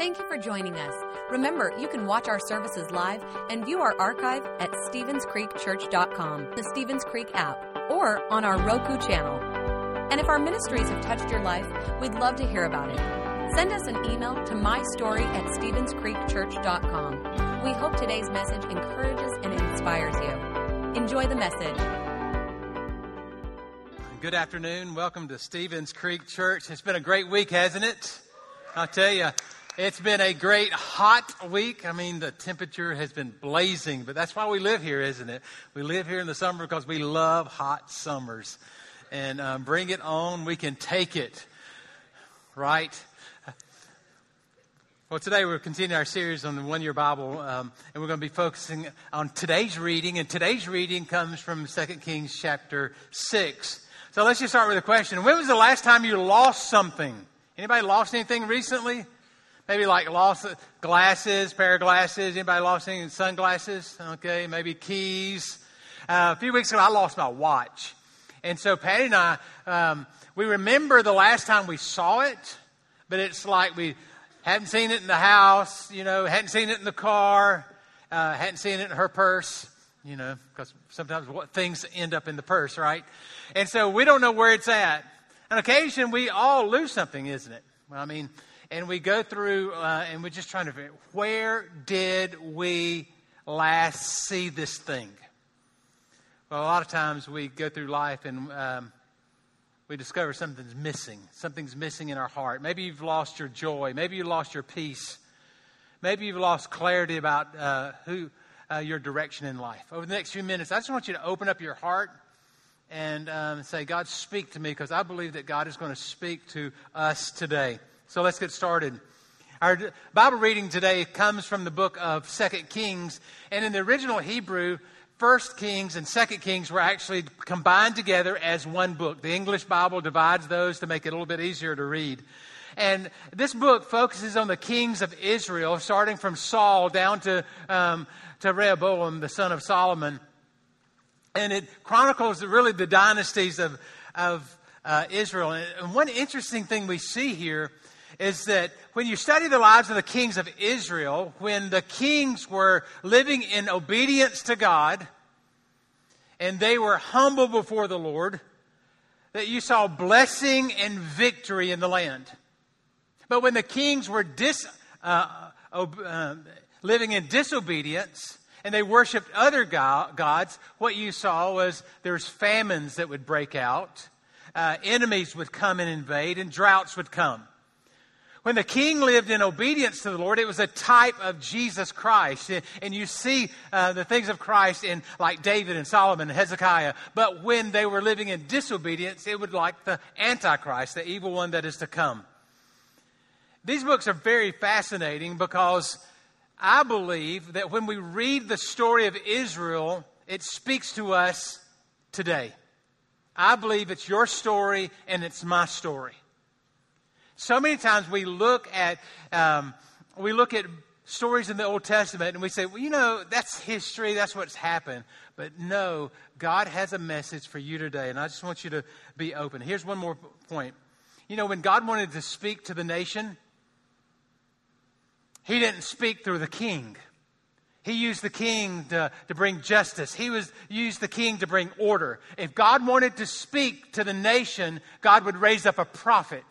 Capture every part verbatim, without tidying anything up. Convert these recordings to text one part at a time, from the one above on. Thank you for joining us. Remember, you can watch our services live and view our archive at stevens creek church dot com, the Stevens Creek app, or on our Roku channel. And if our ministries have touched your life, we'd love to hear about it. Send us an email to my story at stevens creek church dot com. We hope today's message encourages and inspires you. Enjoy the message. Good afternoon. Welcome to Stevens Creek Church. It's been a great week, hasn't it? I'll tell you, it's been a great hot week. I mean, the temperature has been blazing, but that's why we live here, isn't it? We live here in the summer because we love hot summers. And um, bring it on. We can take it, right? Well, today we're continuing our series on the One Year Bible, um, and we're going to be focusing on today's reading. And today's reading comes from Second Kings chapter six. So let's just start with a question. When was the last time you lost something? Anybody lost anything recently? Maybe like lost glasses, pair of glasses. Anybody lost any sunglasses? Okay, maybe keys. Uh, a few weeks ago, I lost my watch. And so Patty and I, um, we remember the last time we saw it, but it's like we hadn't seen it in the house, you know, hadn't seen it in the car, uh, hadn't seen it in her purse. You know, because sometimes what things end up in the purse, right? And so we don't know where it's at. On occasion, we all lose something, isn't it? Well, I mean, and we go through uh, and we're just trying to figure out, where did we last see this thing? Well, a lot of times we go through life and um, we discover something's missing. Something's missing in our heart. Maybe you've lost your joy. Maybe you lost your peace. Maybe you've lost clarity about uh, who... Uh, your direction in life. Over the next few minutes, I just want you to open up your heart and um, say, God, speak to me, because I believe that God is going to speak to us today. So let's get started. Our Bible reading today comes from the book of Second Kings, and in the original Hebrew, First Kings and Second Kings were actually combined together as one book. The English Bible divides those to make it a little bit easier to read. And this book focuses on the kings of Israel, starting from Saul down to um, to Rehoboam, the son of Solomon. And it chronicles really the dynasties of, of uh, Israel. And one interesting thing we see here is that when you study the lives of the kings of Israel, when the kings were living in obedience to God and they were humble before the Lord, that you saw blessing and victory in the land. But when the kings were dis, uh, ob- uh, living in disobedience and they worshipped other go- gods, what you saw was there's famines that would break out, uh, enemies would come and invade, and droughts would come. When the king lived in obedience to the Lord, it was a type of Jesus Christ. And you see uh, the things of Christ in like David and Solomon and Hezekiah. But when they were living in disobedience, it would like the Antichrist, the evil one that is to come. These books are very fascinating because I believe that when we read the story of Israel, it speaks to us today. I believe it's your story and it's my story. So many times we look at um, we look at stories in the Old Testament and we say, well, you know, that's history, that's what's happened. But no, God has a message for you today, and I just want you to be open. Here's one more point. You know, when God wanted to speak to the nation, He didn't speak through the king. He used the king to, to bring justice. He was used the king to bring order. If God wanted to speak to the nation, God would raise up a prophet.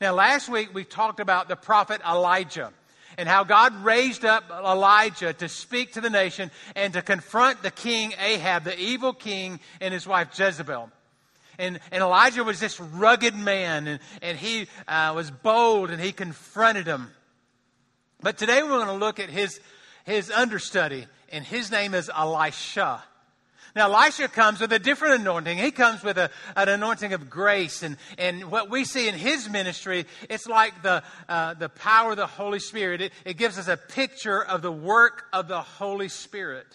Now, last week we talked about the prophet Elijah and how God raised up Elijah to speak to the nation and to confront the king Ahab, the evil king, and his wife Jezebel. And, and Elijah was this rugged man, and, and he uh, was bold, and he confronted him. But today we're going to look at his his understudy, and his name is Elisha. Now, Elisha comes with a different anointing. He comes with a, an anointing of grace, and, and what we see in his ministry, it's like the uh, the power of the Holy Spirit. It, it gives us a picture of the work of the Holy Spirit.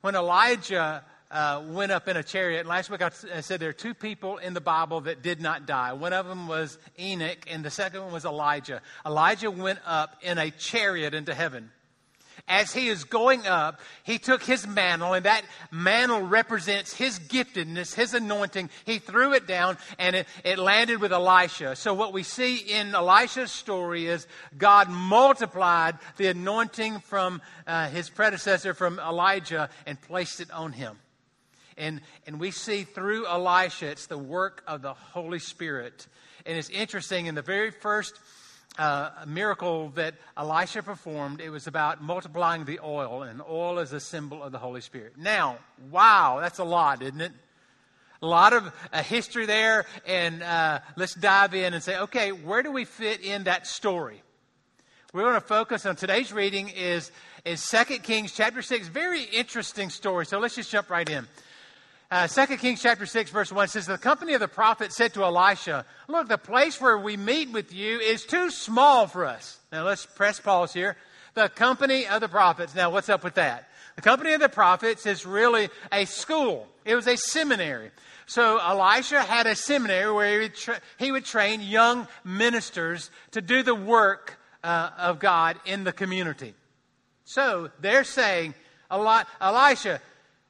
When Elijah Uh, went up in a chariot. Last week I, t- I said there are two people in the Bible that did not die. One of them was Enoch, and the second one was Elijah. Elijah went up in a chariot into heaven. as he is going up, he took his mantle, and that mantle represents his giftedness, his anointing. He threw it down, and it, it landed with Elisha. So what we see in Elisha's story is God multiplied the anointing from uh, his predecessor, from Elijah, and placed it on him. And and we see through Elisha, it's the work of the Holy Spirit. And it's interesting, in the very first uh, miracle that Elisha performed, it was about multiplying the oil. And oil is a symbol of the Holy Spirit. Now, wow, that's a lot, isn't it? A lot of uh, history there. And uh, let's dive in and say, okay, where do we fit in that story? We're going to focus on today's reading is, is Second Kings chapter six. Very interesting story. So let's just jump right in. Uh, Second Kings chapter six, verse one says, the company of the prophets said to Elisha, look, the place where we meet with you is too small for us. Now, let's press pause here. The company of the prophets. Now, what's up with that? The company of the prophets is really a school. It was a seminary. So Elisha had a seminary where he would, tra- he would train young ministers to do the work uh, of God in the community. So they're saying, Eli- Elisha,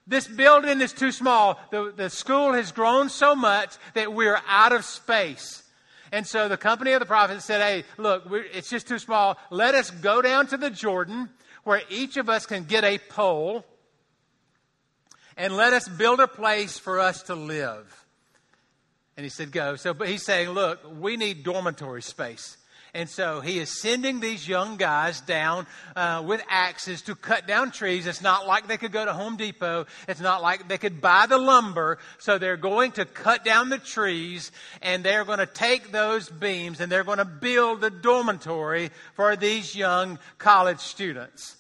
this building is too small. The, the school has grown so much that we're out of space. And so the company of the prophets said, hey, look, we're, it's just too small. Let us go down to the Jordan where each of us can get a pole and let us build a place for us to live. And he said, go. So, but he's saying, look, we need dormitory space. And so he is sending these young guys down uh, with axes to cut down trees. It's not like they could go to Home Depot. It's not like they could buy the lumber. So they're going to cut down the trees, and they're going to take those beams, and they're going to build a dormitory for these young college students.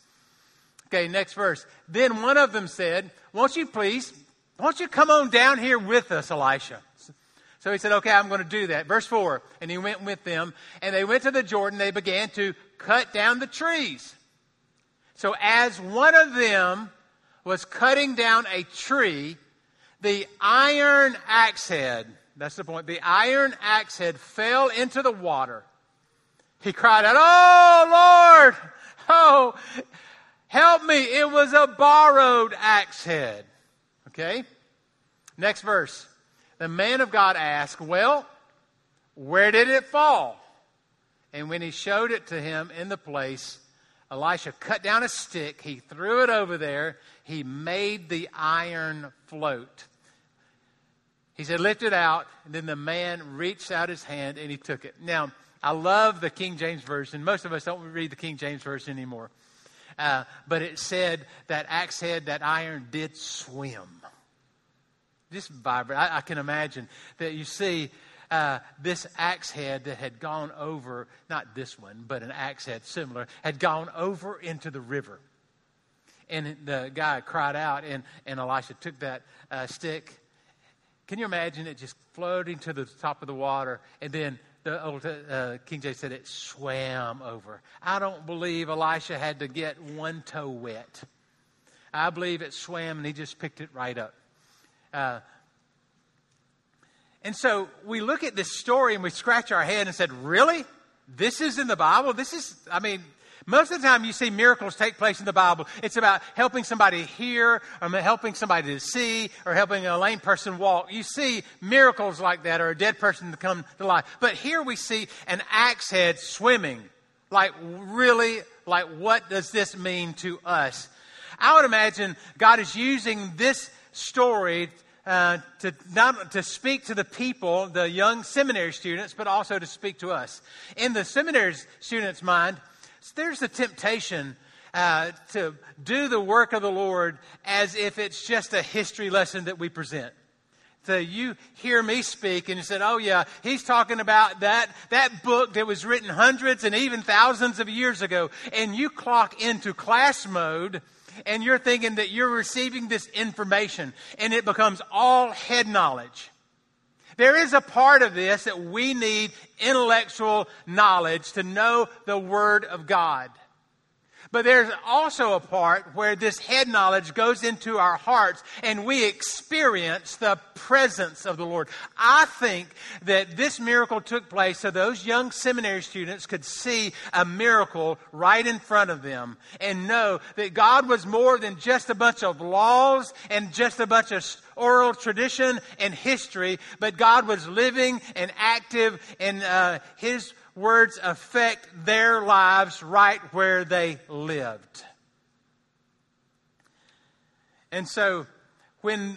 Okay, next verse. Then one of them said, won't you please, won't you come on down here with us, Elisha? So he said, okay, I'm going to do that. Verse four, and he went with them, and they went to the Jordan. They began to cut down the trees. So as one of them was cutting down a tree, the iron axe head, that's the point, the iron axe head fell into the water. He cried out, oh, Lord, oh, help me. It was a borrowed axe head. Okay, next verse. The man of God asked, well, where did it fall? And when he showed it to him in the place, Elisha cut down a stick. He threw it over there. He made the iron float. He said, lift it out. And then the man reached out his hand and he took it. Now, I love the King James Version. Most of us don't read the King James Version anymore. Uh, but it said that axe head, that iron did swim. Just vibrant. I, I can imagine that you see uh, this axe head that had gone over, not this one, but an axe head similar, had gone over into the river. And the guy cried out, and, and Elisha took that uh, stick. Can you imagine it just floating to the top of the water? And then the old uh, King James said it swam over. I don't believe Elisha had to get one toe wet. I believe it swam, and he just picked it right up. Uh, and so we look at this story and we scratch our head and said, really? This is in the Bible? This is, I mean, most of the time you see miracles take place in the Bible. It's about helping somebody hear or helping somebody to see or helping a lame person walk. You see miracles like that or a dead person to come to life. But here we see an axe head swimming. Like, really, like, what does this mean to us? I would imagine God is using this story uh, to not to speak to the people, the young seminary students, but also to speak to us. In the seminary students' mind, there's a temptation uh, to do the work of the Lord as if it's just a history lesson that we present. So you hear me speak and you said, oh yeah, he's talking about that, that book that was written hundreds and even thousands of years ago. And you clock into class mode and you're thinking that you're receiving this information and it becomes all head knowledge. There is a part of this that we need intellectual knowledge to know the Word of God. But there's also a part where this head knowledge goes into our hearts and we experience the presence of the Lord. I think that this miracle took place so those young seminary students could see a miracle right in front of them and know that God was more than just a bunch of laws and just a bunch of oral tradition and history, but God was living and active, and uh, His words affect their lives right where they lived. And so when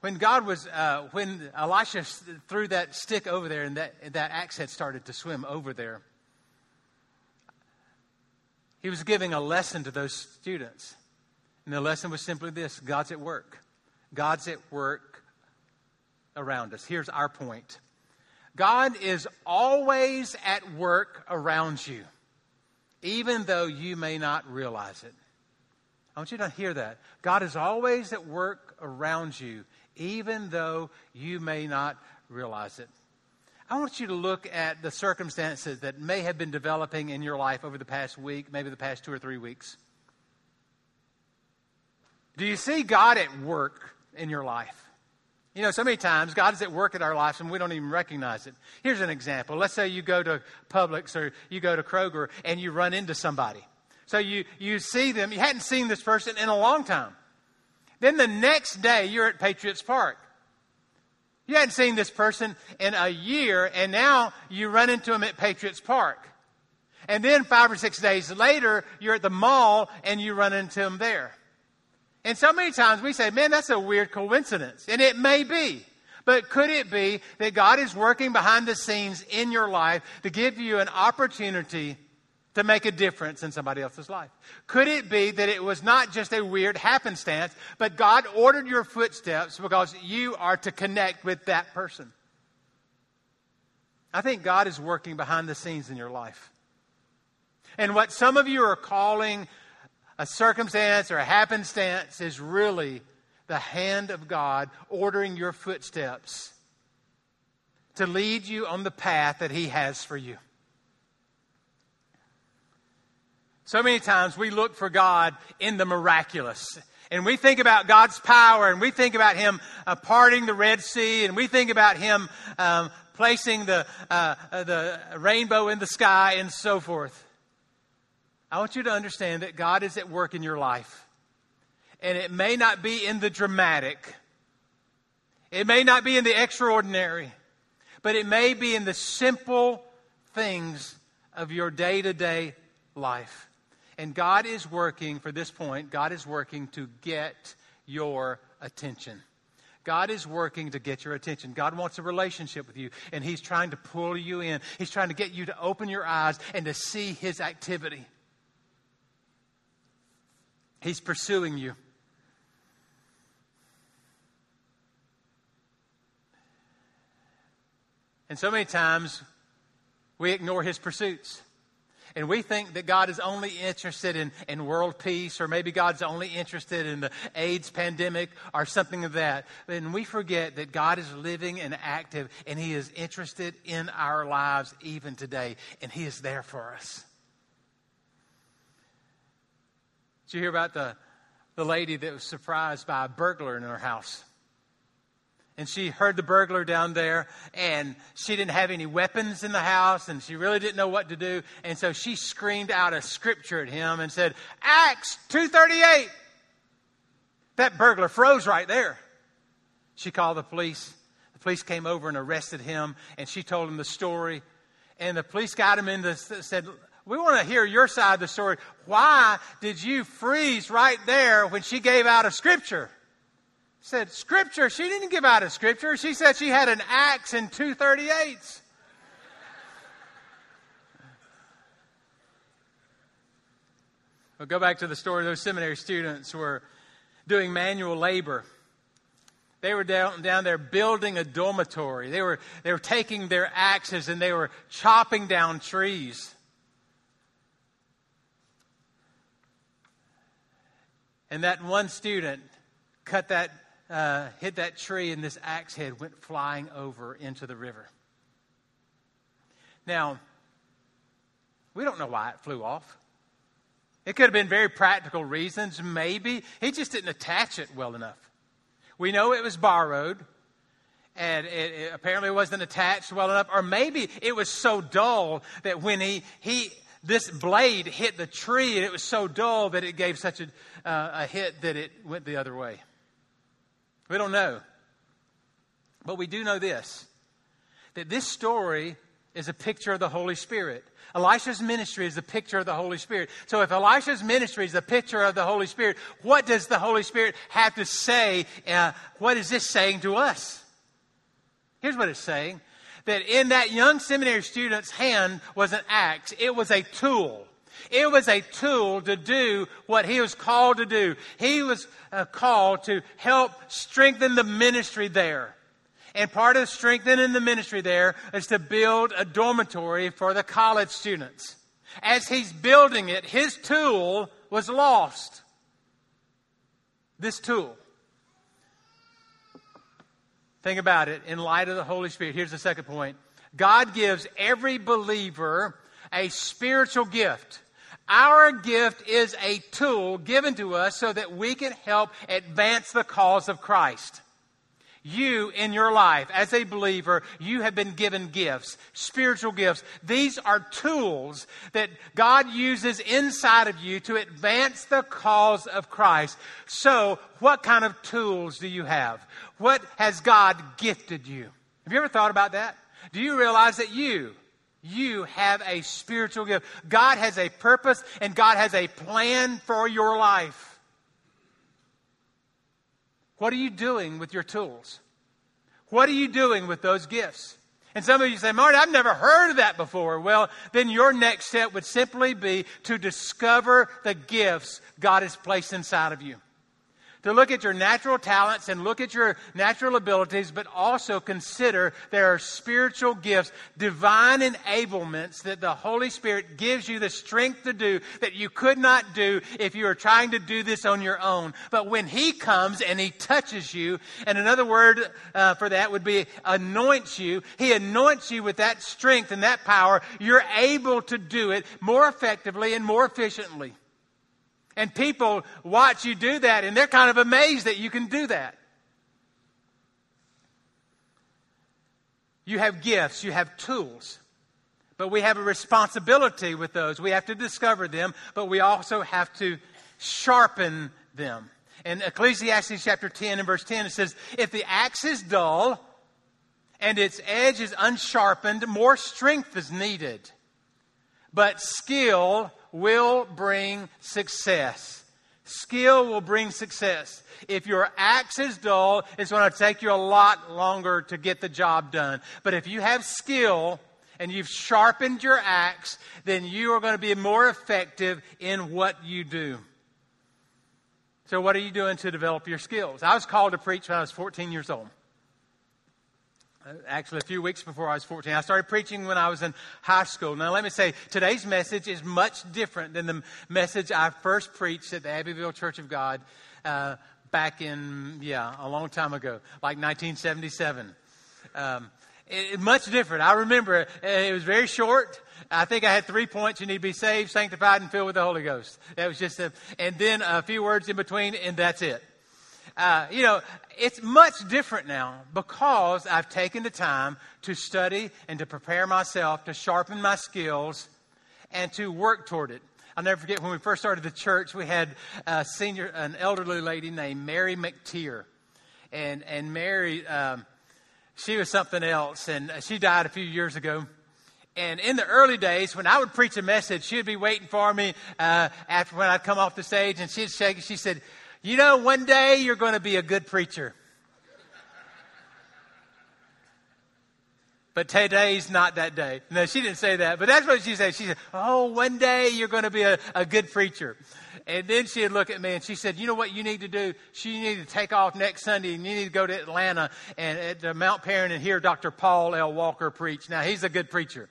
when God was uh, when Elisha threw that stick over there, and that that axe had started to swim over there, he was giving a lesson to those students. And the lesson was simply this: God's at work. God's at work around us. Here's our point. God is always at work around you, even though you may not realize it. I want you to hear that. God is always at work around you, even though you may not realize it. I want you to look at the circumstances that may have been developing in your life over the past week, maybe the past two or three weeks. Do you see God at work in your life? You know, so many times God is at work in our lives and we don't even recognize it. Here's an example. Let's say you go to Publix or you go to Kroger and you run into somebody. So you, you see them. You hadn't seen this person in a long time. Then the next day you're at Patriots Park. You hadn't seen this person in a year, and now you run into them at Patriots Park. And then five or six days later, you're at the mall and you run into them there. And so many times we say, man, that's a weird coincidence. And it may be. But could it be that God is working behind the scenes in your life to give you an opportunity to make a difference in somebody else's life? Could it be that it was not just a weird happenstance, but God ordered your footsteps because you are to connect with that person? I think God is working behind the scenes in your life. And what some of you are calling a circumstance or a happenstance is really the hand of God ordering your footsteps to lead you on the path that He has for you. So many times we look for God in the miraculous. And we think about God's power, and we think about Him uh, parting the Red Sea, and we think about Him um, placing the, uh, the rainbow in the sky and so forth. I want you to understand that God is at work in your life. And it may not be in the dramatic. It may not be in the extraordinary. But it may be in the simple things of your day-to-day life. And God is working, for this point, God is working to get your attention. God is working to get your attention. God wants a relationship with you, and He's trying to pull you in. He's trying to get you to open your eyes and to see His activity. He's pursuing you. And so many times we ignore His pursuits. And we think that God is only interested in, in world peace, or maybe God's only interested in the AIDS pandemic or something of that. And we forget that God is living and active, and He is interested in our lives even today. And He is there for us. Did you hear about the, the lady that was surprised by a burglar in her house? And she heard the burglar down there, and she didn't have any weapons in the house, and she really didn't know what to do. And so she screamed out a scripture at him and said, Acts two thirty-eight. That burglar froze right there. She called the police. The police came over and arrested him, and she told him the story. And the police got him in the said, we want to hear your side of the story. Why did you freeze right there when she gave out a scripture? Said, scripture? She didn't give out a scripture. She said she had an axe and two thirty-eights. We'll go back to the story. Those seminary students were doing manual labor. They were down, down there building a dormitory. They were, they were taking their axes and they were chopping down trees. And that one student cut that, uh, hit that tree, and this axe head went flying over into the river. Now, We don't know why it flew off. It could have been very practical reasons, maybe. He just didn't attach it well enough. We know it was borrowed, and it, it apparently wasn't attached well enough. Or maybe it was so dull that when he, he this blade hit the tree, and it was so dull that it gave such a, uh, a hit that it went the other way. We don't know. But we do know this, that this story is a picture of the Holy Spirit. Elisha's ministry is a picture of the Holy Spirit. So if Elisha's ministry is a picture of the Holy Spirit, what does the Holy Spirit have to say? Uh, what is this saying to us? Here's what it's saying. That in that young seminary student's hand was an axe. It was a tool. It was a tool to do what he was called to do. He was uh, called to help strengthen the ministry there. And part of strengthening the ministry there is to build a dormitory for the college students. As he's building it, his tool was lost. This tool. Think about it in light of the Holy Spirit. Here's the second point. God gives every believer a spiritual gift. Our gift is a tool given to us so that we can help advance the cause of Christ. You, in your life, as a believer, you have been given gifts, spiritual gifts. These are tools that God uses inside of you to advance the cause of Christ. So, what kind of tools do you have? What has God gifted you? Have you ever thought about that? Do you realize that you, you have a spiritual gift? God has a purpose and God has a plan for your life. What are you doing with your tools? What are you doing with those gifts? And some of you say, Marty, I've never heard of that before. Well, then your next step would simply be to discover the gifts God has placed inside of you. To look at your natural talents and look at your natural abilities, but also consider there are spiritual gifts, divine enablements that the Holy Spirit gives you the strength to do that you could not do if you were trying to do this on your own. But when He comes and He touches you, and another word uh, for that would be anoints you, He anoints you with that strength and that power, you're able to do it more effectively and more efficiently. And people watch you do that, and they're kind of amazed that you can do that. You have gifts, you have tools, but we have a responsibility with those. We have to discover them, but we also have to sharpen them. In Ecclesiastes chapter ten and verse ten, it says, if the axe is dull and its edge is unsharpened, more strength is needed, but skill will bring success. Skill will bring success. If your axe is dull, it's going to take you a lot longer to get the job done. But if you have skill and you've sharpened your axe, then you are going to be more effective in what you do. So what are you doing to develop your skills? I was called to preach when I was fourteen years old. Actually, a few weeks before I was fourteen, I started preaching when I was in high school. Now, let me say, today's message is much different than the message I first preached at the Abbeville Church of God uh, back in, yeah, a long time ago, like nineteen seventy-seven. Um, it, it, much different. I remember it, it was very short. I think I had three points. You need to be saved, sanctified, and filled with the Holy Ghost. That was just a, and then a few words in between, and that's it. Uh, you know, it's much different now because I've taken the time to study and to prepare myself, to sharpen my skills, and to work toward it. I'll never forget when we first started the church, we had a senior, an elderly lady named Mary McTeer. And, and Mary, um, she was something else, and she died a few years ago. And in the early days, when I would preach a message, she would be waiting for me uh, after when I'd come off the stage, and she'd shake, she said, you know, one day you're going to be a good preacher. But today's not that day. No, she didn't say that, but that's what she said. She said, oh, one day you're going to be a, a good preacher. And then she'd look at me and she said, you know what you need to do? She need to take off next Sunday and you need to go to Atlanta and at the Mount Paran and hear Doctor Paul L. Walker preach. Now, he's a good preacher.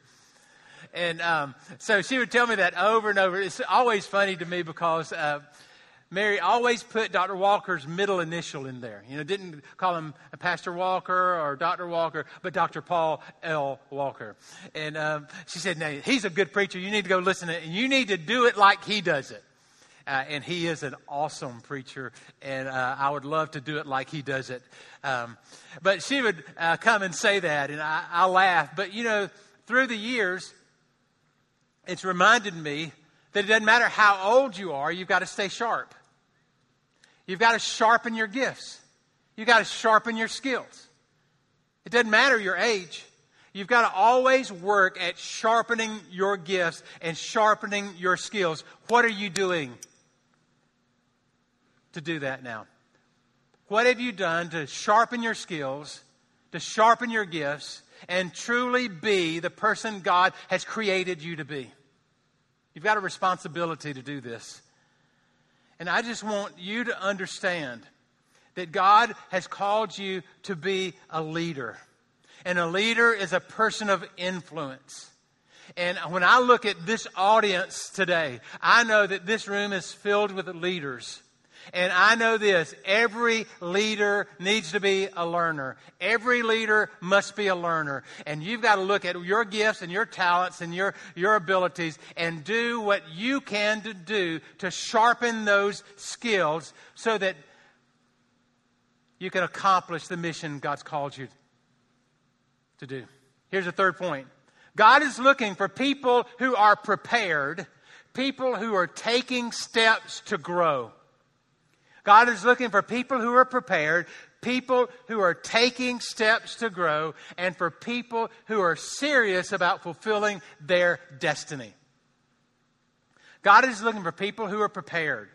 And um, so she would tell me that over and over. It's always funny to me because... Uh, Mary always put Doctor Walker's middle initial in there. You know, didn't call him Pastor Walker or Doctor Walker, but Doctor Paul L. Walker. And um, she said, "No, he's a good preacher. You need to go listen to it, and you need to do it like he does it." Uh, and he is an awesome preacher, and uh, I would love to do it like he does it. Um, but she would uh, come and say that, and I, I laugh. But, you know, through the years, it's reminded me that it doesn't matter how old you are, you've got to stay sharp. You've got to sharpen your gifts. You've got to sharpen your skills. It doesn't matter your age. You've got to always work at sharpening your gifts and sharpening your skills. What are you doing to do that now? What have you done to sharpen your skills, to sharpen your gifts, and truly be the person God has created you to be? You've got a responsibility to do this. And I just want you to understand that God has called you to be a leader. And a leader is a person of influence. And when I look at this audience today, I know that this room is filled with leaders. And I know this, every leader needs to be a learner. Every leader must be a learner. And you've got to look at your gifts and your talents and your, your abilities and do what you can to do to sharpen those skills so that you can accomplish the mission God's called you to do. Here's a third point. God is looking for people who are prepared, people who are taking steps to grow. God is looking for people who are prepared, people who are taking steps to grow, and for people who are serious about fulfilling their destiny. God is looking for people who are prepared,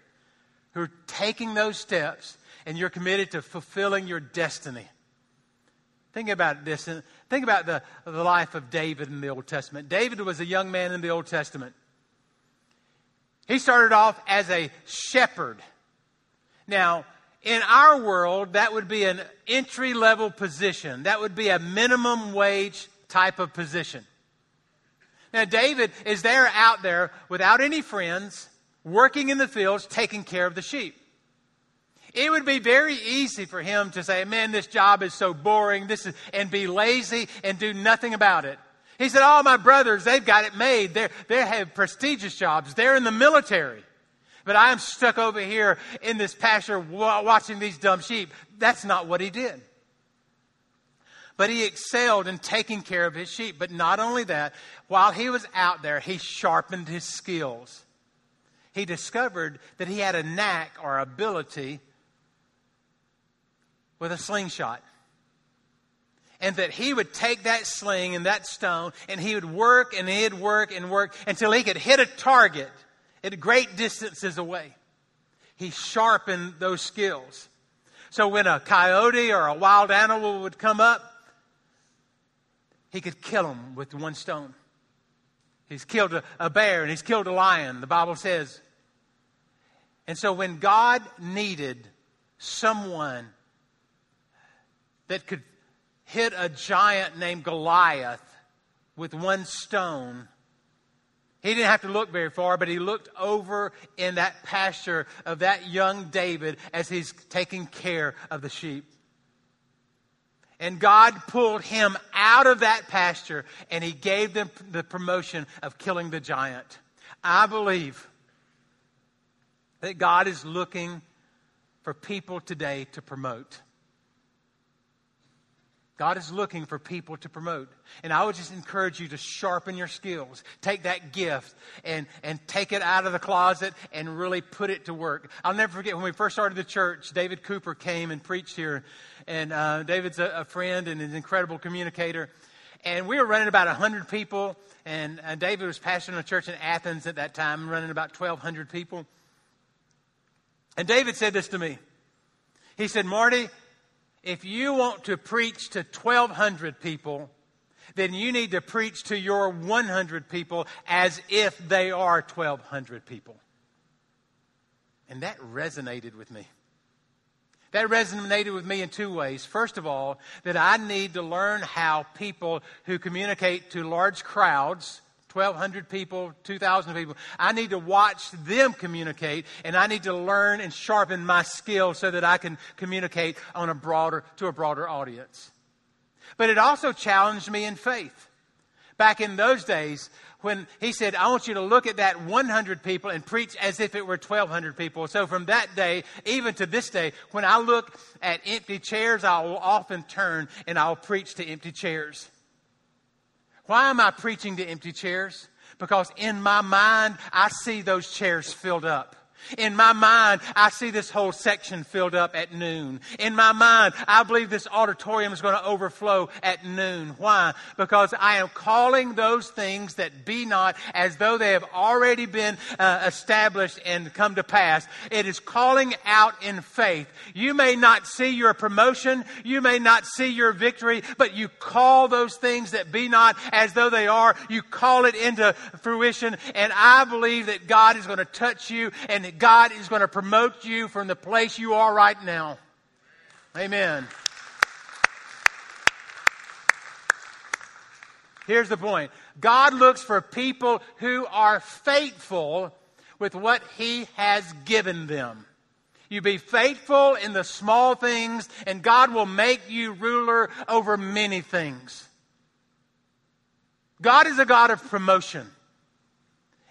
who are taking those steps, and you're committed to fulfilling your destiny. Think about this. Think about the, the life of David in the Old Testament. David was a young man in the Old Testament. He started off as a shepherd. Now, in our world, that would be an entry-level position. That would be a minimum wage type of position. Now, David is there out there without any friends, working in the fields, taking care of the sheep. It would be very easy for him to say, man, this job is so boring, this is, and be lazy and do nothing about it. He said, oh, my brothers, they've got it made. They're, they have prestigious jobs. They're in the military. But I am stuck over here in this pasture watching these dumb sheep. That's not what he did. But he excelled in taking care of his sheep. But not only that, while he was out there, he sharpened his skills. He discovered that he had a knack or ability with a slingshot. And that he would take that sling and that stone and he would work and he'd work and work until he could hit a target at great distances away. He sharpened those skills. So when a coyote or a wild animal would come up, he could kill him with one stone. He's killed a, a bear and he's killed a lion, the Bible says. And so when God needed someone that could hit a giant named Goliath with one stone, he didn't have to look very far, but he looked over in that pasture of that young David as he's taking care of the sheep. And God pulled him out of that pasture and he gave them the promotion of killing the giant. I believe that God is looking for people today to promote. God is looking for people to promote. And I would just encourage you to sharpen your skills. Take that gift and, and take it out of the closet and really put it to work. I'll never forget when we first started the church, David Cooper came and preached here. And uh, David's a, a friend and an incredible communicator. And we were running about one hundred people. And uh, David was pastoring a church in Athens at that time, running about twelve hundred people. And David said this to me. He said, Marty, if you want to preach to twelve hundred people, then you need to preach to your one hundred people as if they are twelve hundred people. And that resonated with me. That resonated with me in two ways. First of all, that I need to learn how people who communicate to large crowds, twelve hundred people, two thousand people. I need to watch them communicate, and I need to learn and sharpen my skills so that I can communicate on a broader to a broader audience. But it also challenged me in faith. Back in those days, when he said, I want you to look at that one hundred people and preach as if it were twelve hundred people. So from that day, even to this day, when I look at empty chairs, I will often turn and I'll preach to empty chairs. Why am I preaching to empty chairs? Because in my mind, I see those chairs filled up. In my mind, I see this whole section filled up at noon. In my mind, I believe this auditorium is going to overflow at noon. Why? Because I am calling those things that be not as though they have already been uh, established and come to pass. It is calling out in faith. You may not see your promotion. You may not see your victory, but you call those things that be not as though they are. You call it into fruition. And I believe that God is going to touch you, and that God is going to promote you from the place you are right now. Amen. Here's the point. God looks for people who are faithful with what He has given them. You be faithful in the small things, and God will make you ruler over many things. God is a God of promotion.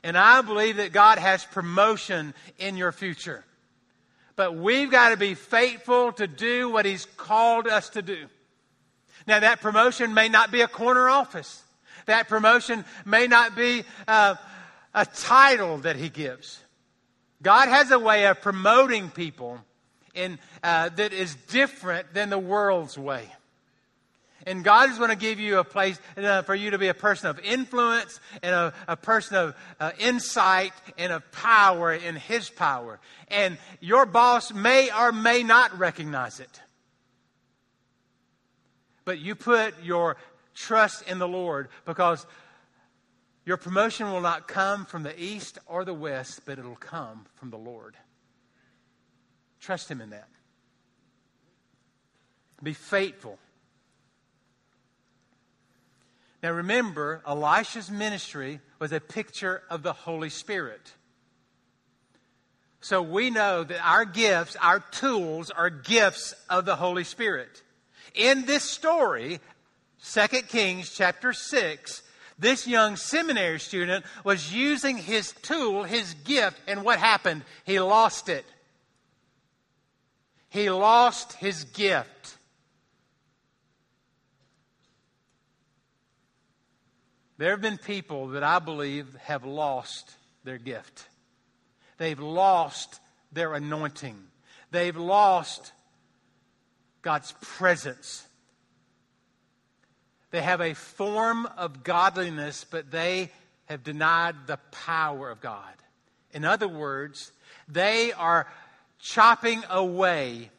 And I believe that God has promotion in your future. But we've got to be faithful to do what He's called us to do. Now, that promotion may not be a corner office. That promotion may not be uh, a title that He gives. God has a way of promoting people in, uh, that is different than the world's way. And God is going to give you a place uh, for you to be a person of influence and a, a person of uh, insight and of power in His power. And your boss may or may not recognize it. But you put your trust in the Lord, because your promotion will not come from the east or the west, but it'll come from the Lord. Trust Him in that. Be faithful. Now remember, Elisha's ministry was a picture of the Holy Spirit. So we know that our gifts, our tools, are gifts of the Holy Spirit. In this story, Second Kings chapter six, this young seminary student was using his tool, his gift, and what happened? He lost it. He lost his gift. There have been people that I believe have lost their gift. They've lost their anointing. They've lost God's presence. They have a form of godliness, but they have denied the power of God. In other words, they are chopping away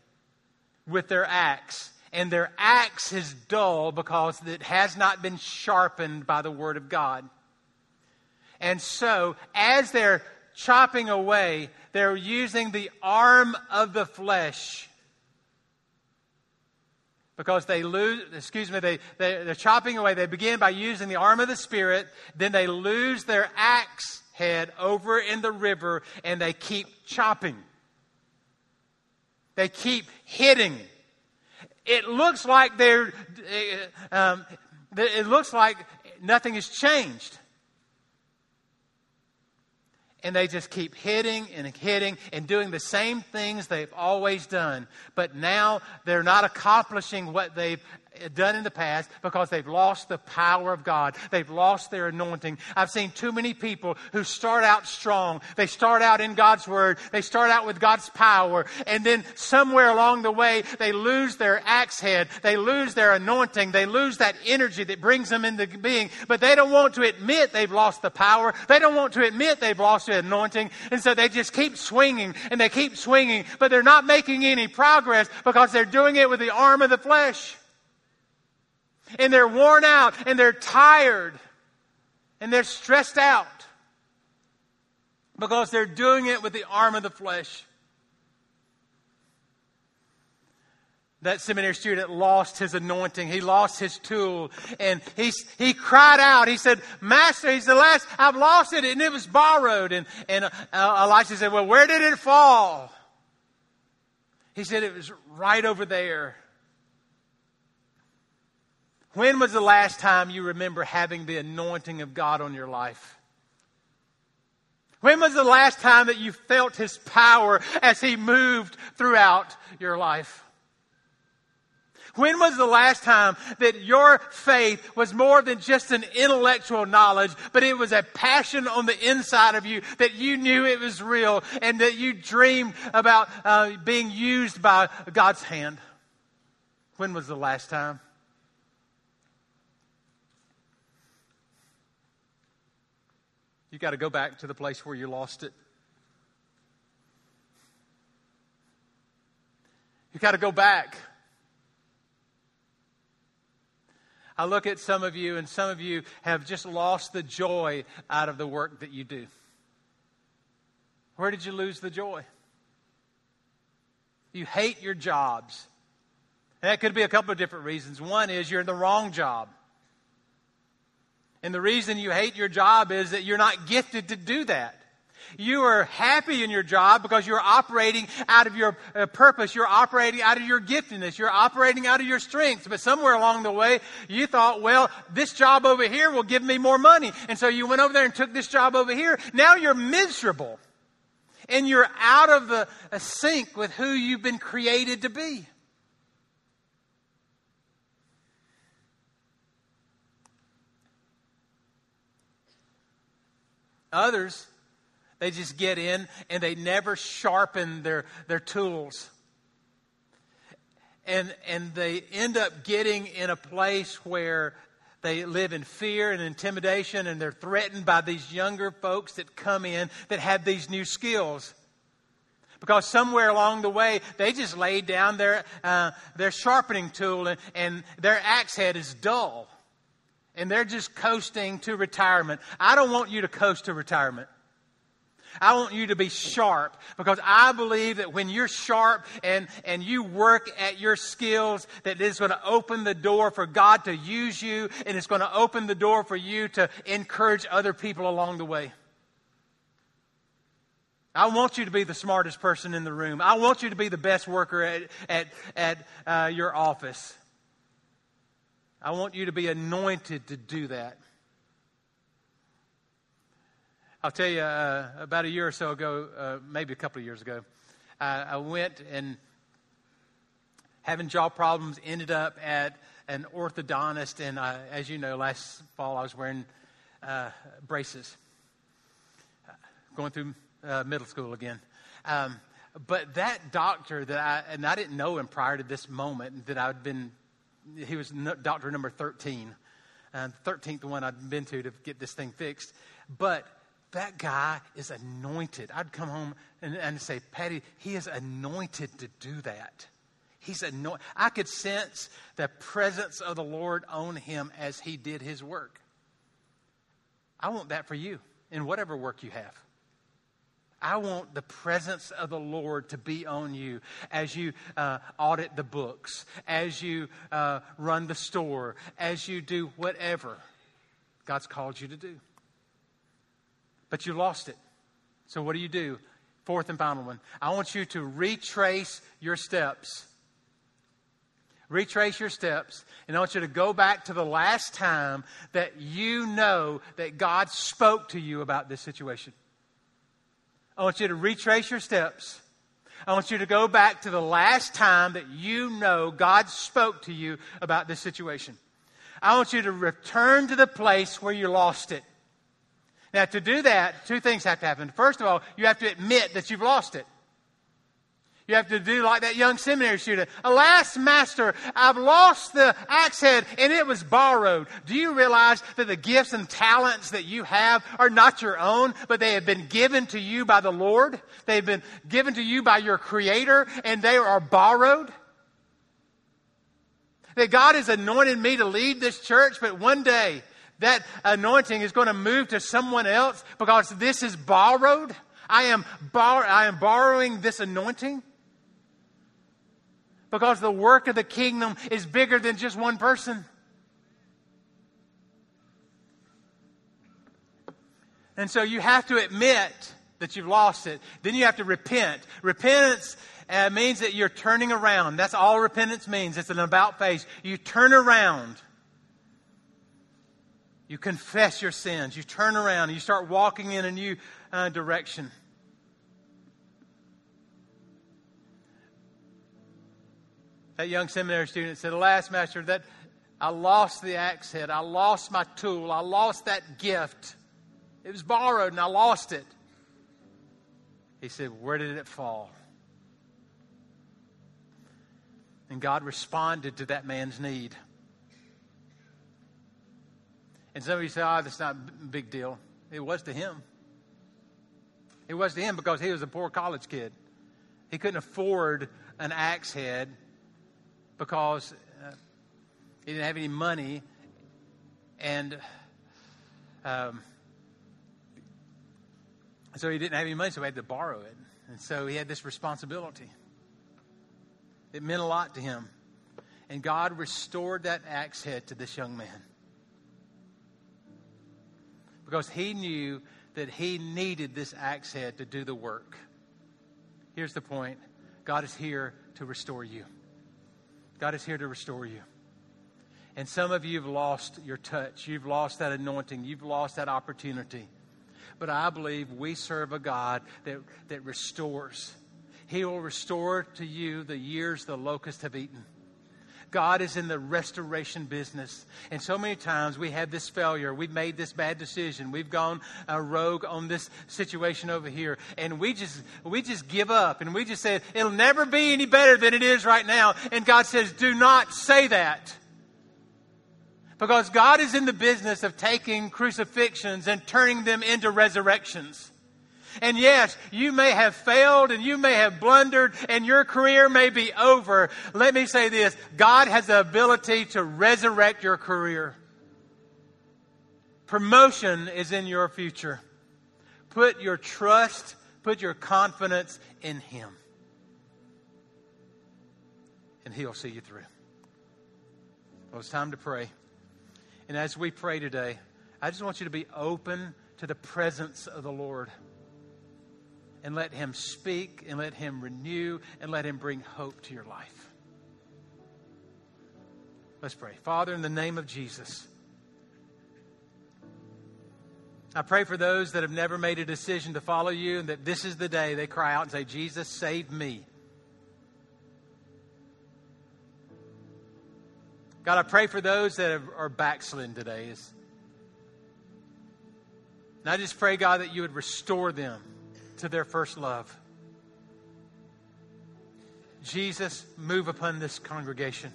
with their axe. And their axe is dull because it has not been sharpened by the Word of God. And so, as they're chopping away, they're using the arm of the flesh. Because they lose, excuse me, they, they, they're chopping away. They begin by using the arm of the Spirit. Then they lose their axe head over in the river, and they keep chopping. They keep hitting. It looks like they're. Um, it looks like nothing has changed, and they just keep hitting and hitting and doing the same things they've always done. But now they're not accomplishing what they've done in the past because they've lost the power of God. They've lost their anointing. I've seen too many people who start out strong. They start out in God's Word. They start out with God's power. And then somewhere along the way, they lose their axe head. They lose their anointing. They lose that energy that brings them into being. But they don't want to admit they've lost the power. They don't want to admit they've lost the anointing. And so they just keep swinging and they keep swinging. But they're not making any progress because they're doing it with the arm of the flesh. And they're worn out, and they're tired, and they're stressed out because they're doing it with the arm of the flesh. that seminary student lost his anointing. He lost his tool. And he he cried out. He said, Master, he's the last. I've lost it. And it was borrowed. And, and uh, Elisha said, well, where did it fall? He said, it was right over there. When was the last time you remember having the anointing of God on your life? When was the last time that you felt His power as He moved throughout your life? When was the last time that your faith was more than just an intellectual knowledge, but it was a passion on the inside of you that you knew it was real and that you dreamed about uh, being used by God's hand? When was the last time? You got to go back to the place where you lost it. You got to go back. I look at some of you, and some of you have just lost the joy out of the work that you do. Where did you lose the joy? You hate your jobs. And that could be a couple of different reasons. One is you're in the wrong job. And the reason you hate your job is that you're not gifted to do that. You are happy in your job because you're operating out of your uh, purpose. You're operating out of your giftedness. You're operating out of your strengths. But somewhere along the way, you thought, well, this job over here will give me more money. And so you went over there and took this job over here. Now you're miserable. And you're out of the uh, sync with who you've been created to be. Others, they just get in and they never sharpen their, their tools. And, and they end up getting in a place where they live in fear and intimidation, and they're threatened by these younger folks that come in that have these new skills. Because somewhere along the way, they just laid down their, uh, their sharpening tool, and, and their axe head is dull. And they're just coasting to retirement. I don't want you to coast to retirement. I want you to be sharp, because I believe that when you're sharp and, and you work at your skills, that it's going to open the door for God to use you, and it's going to open the door for you to encourage other people along the way. I want you to be the smartest person in the room. I want you to be the best worker at, at, at uh, your office. I want you to be anointed to do that. I'll tell you, uh, about a year or so ago, uh, maybe a couple of years ago, uh, I went and, having jaw problems, ended up at an orthodontist. And I, as you know, last fall I was wearing uh, braces, going through uh, middle school again. Um, but that doctor that I, and I didn't know him prior to this moment, that I'd been, he was doctor number thirteen, uh, the thirteenth one I'd been to to get this thing fixed. But that guy is anointed. I'd come home and, and say, Patty, he is anointed to do that. He's anointed. I could sense the presence of the Lord on him as he did his work. I want that for you in whatever work you have. I want the presence of the Lord to be on you as you uh, audit the books, as you uh, run the store, as you do whatever God's called you to do. But you lost it. So what do you do? Fourth and final one. I want you to retrace your steps. Retrace your steps. And I want you to go back to the last time that you know that God spoke to you about this situation. I want you to retrace your steps. I want you to go back to the last time that you know God spoke to you about this situation. I want you to return to the place where you lost it. Now, to do that, two things have to happen. First of all, you have to admit that you've lost it. You have to do like that young seminary student. Alas, Master, I've lost the axe head, and it was borrowed. Do you realize that the gifts and talents that you have are not your own, but they have been given to you by the Lord? They've been given to you by your Creator, and they are borrowed? That God has anointed me to lead this church, but one day that anointing is going to move to someone else because this is borrowed. I am, bar- I am borrowing this anointing. because the work of the kingdom is bigger than just one person. And so you have to admit that you've lost it. Then you have to repent. Repentance uh, means that you're turning around. That's all repentance means. It's an about face. You turn around. You confess your sins. You turn around. And you start walking in a new uh, direction. That young seminary student said, "Alas, Master, that I lost the axe head. I lost my tool. I lost that gift. It was borrowed and I lost it." He said, "Where did it fall?" And God responded to that man's need. And some of you say, "Oh, that's not a big deal." It was to him. It was to him because he was a poor college kid. He couldn't afford an axe head because uh, he didn't have any money. And... Um, So he didn't have any money, so he had to borrow it. And so he had this responsibility. It meant a lot to him. And God restored that axe head to this young man. Because he knew that he needed this axe head to do the work. Here's the point. God is here to restore you. God is here to restore you. And some of you have lost your touch. You've lost that anointing. You've lost that opportunity. But I believe we serve a God that, that restores. He will restore to you the years the locusts have eaten. God is in the restoration business. And so many times we have this failure. We've made this bad decision. We've gone uh, rogue on this situation over here. And we just we just give up. And we just say, it'll never be any better than it is right now. And God says, do not say that. Because God is in the business of taking crucifixions and turning them into resurrections. And yes, you may have failed and you may have blundered and your career may be over. Let me say this. God has the ability to resurrect your career. Promotion is in your future. Put your trust, put your confidence in Him. And He'll see you through. Well, it's time to pray. And as we pray today, I just want you to be open to the presence of the Lord. And let Him speak, and let Him renew, and let Him bring hope to your life. Let's pray. Father, in the name of Jesus, I pray for those that have never made a decision to follow You, and that this is the day they cry out and say, "Jesus, save me." God, I pray for those that are backslidden today. And I just pray, God, that You would restore them to their first love. Jesus, move upon this congregation.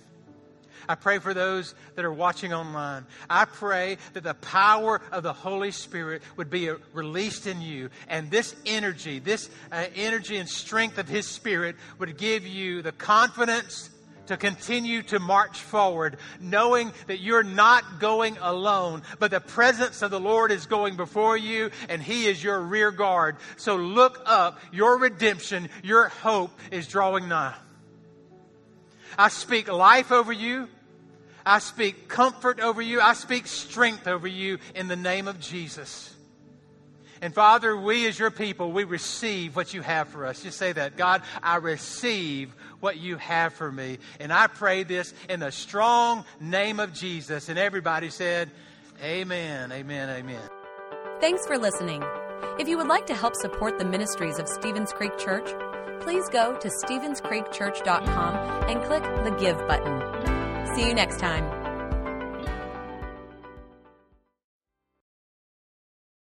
I pray for those that are watching online. I pray that the power of the Holy Spirit would be released in you. And this energy, this uh, energy and strength of His Spirit would give you the confidence to continue to march forward, knowing that you're not going alone, but the presence of the Lord is going before you, and He is your rear guard. So look up. Your redemption, your hope is drawing nigh. I speak life over you. I speak comfort over you. I speak strength over you in the name of Jesus. And Father, we as Your people, we receive what You have for us. Just say that. God, I receive what You have for me. And I pray this in the strong name of Jesus. And everybody said, amen, amen, amen. Thanks for listening. If you would like to help support the ministries of Stevens Creek Church, please go to stevens creek church dot com and click the Give button. See you next time.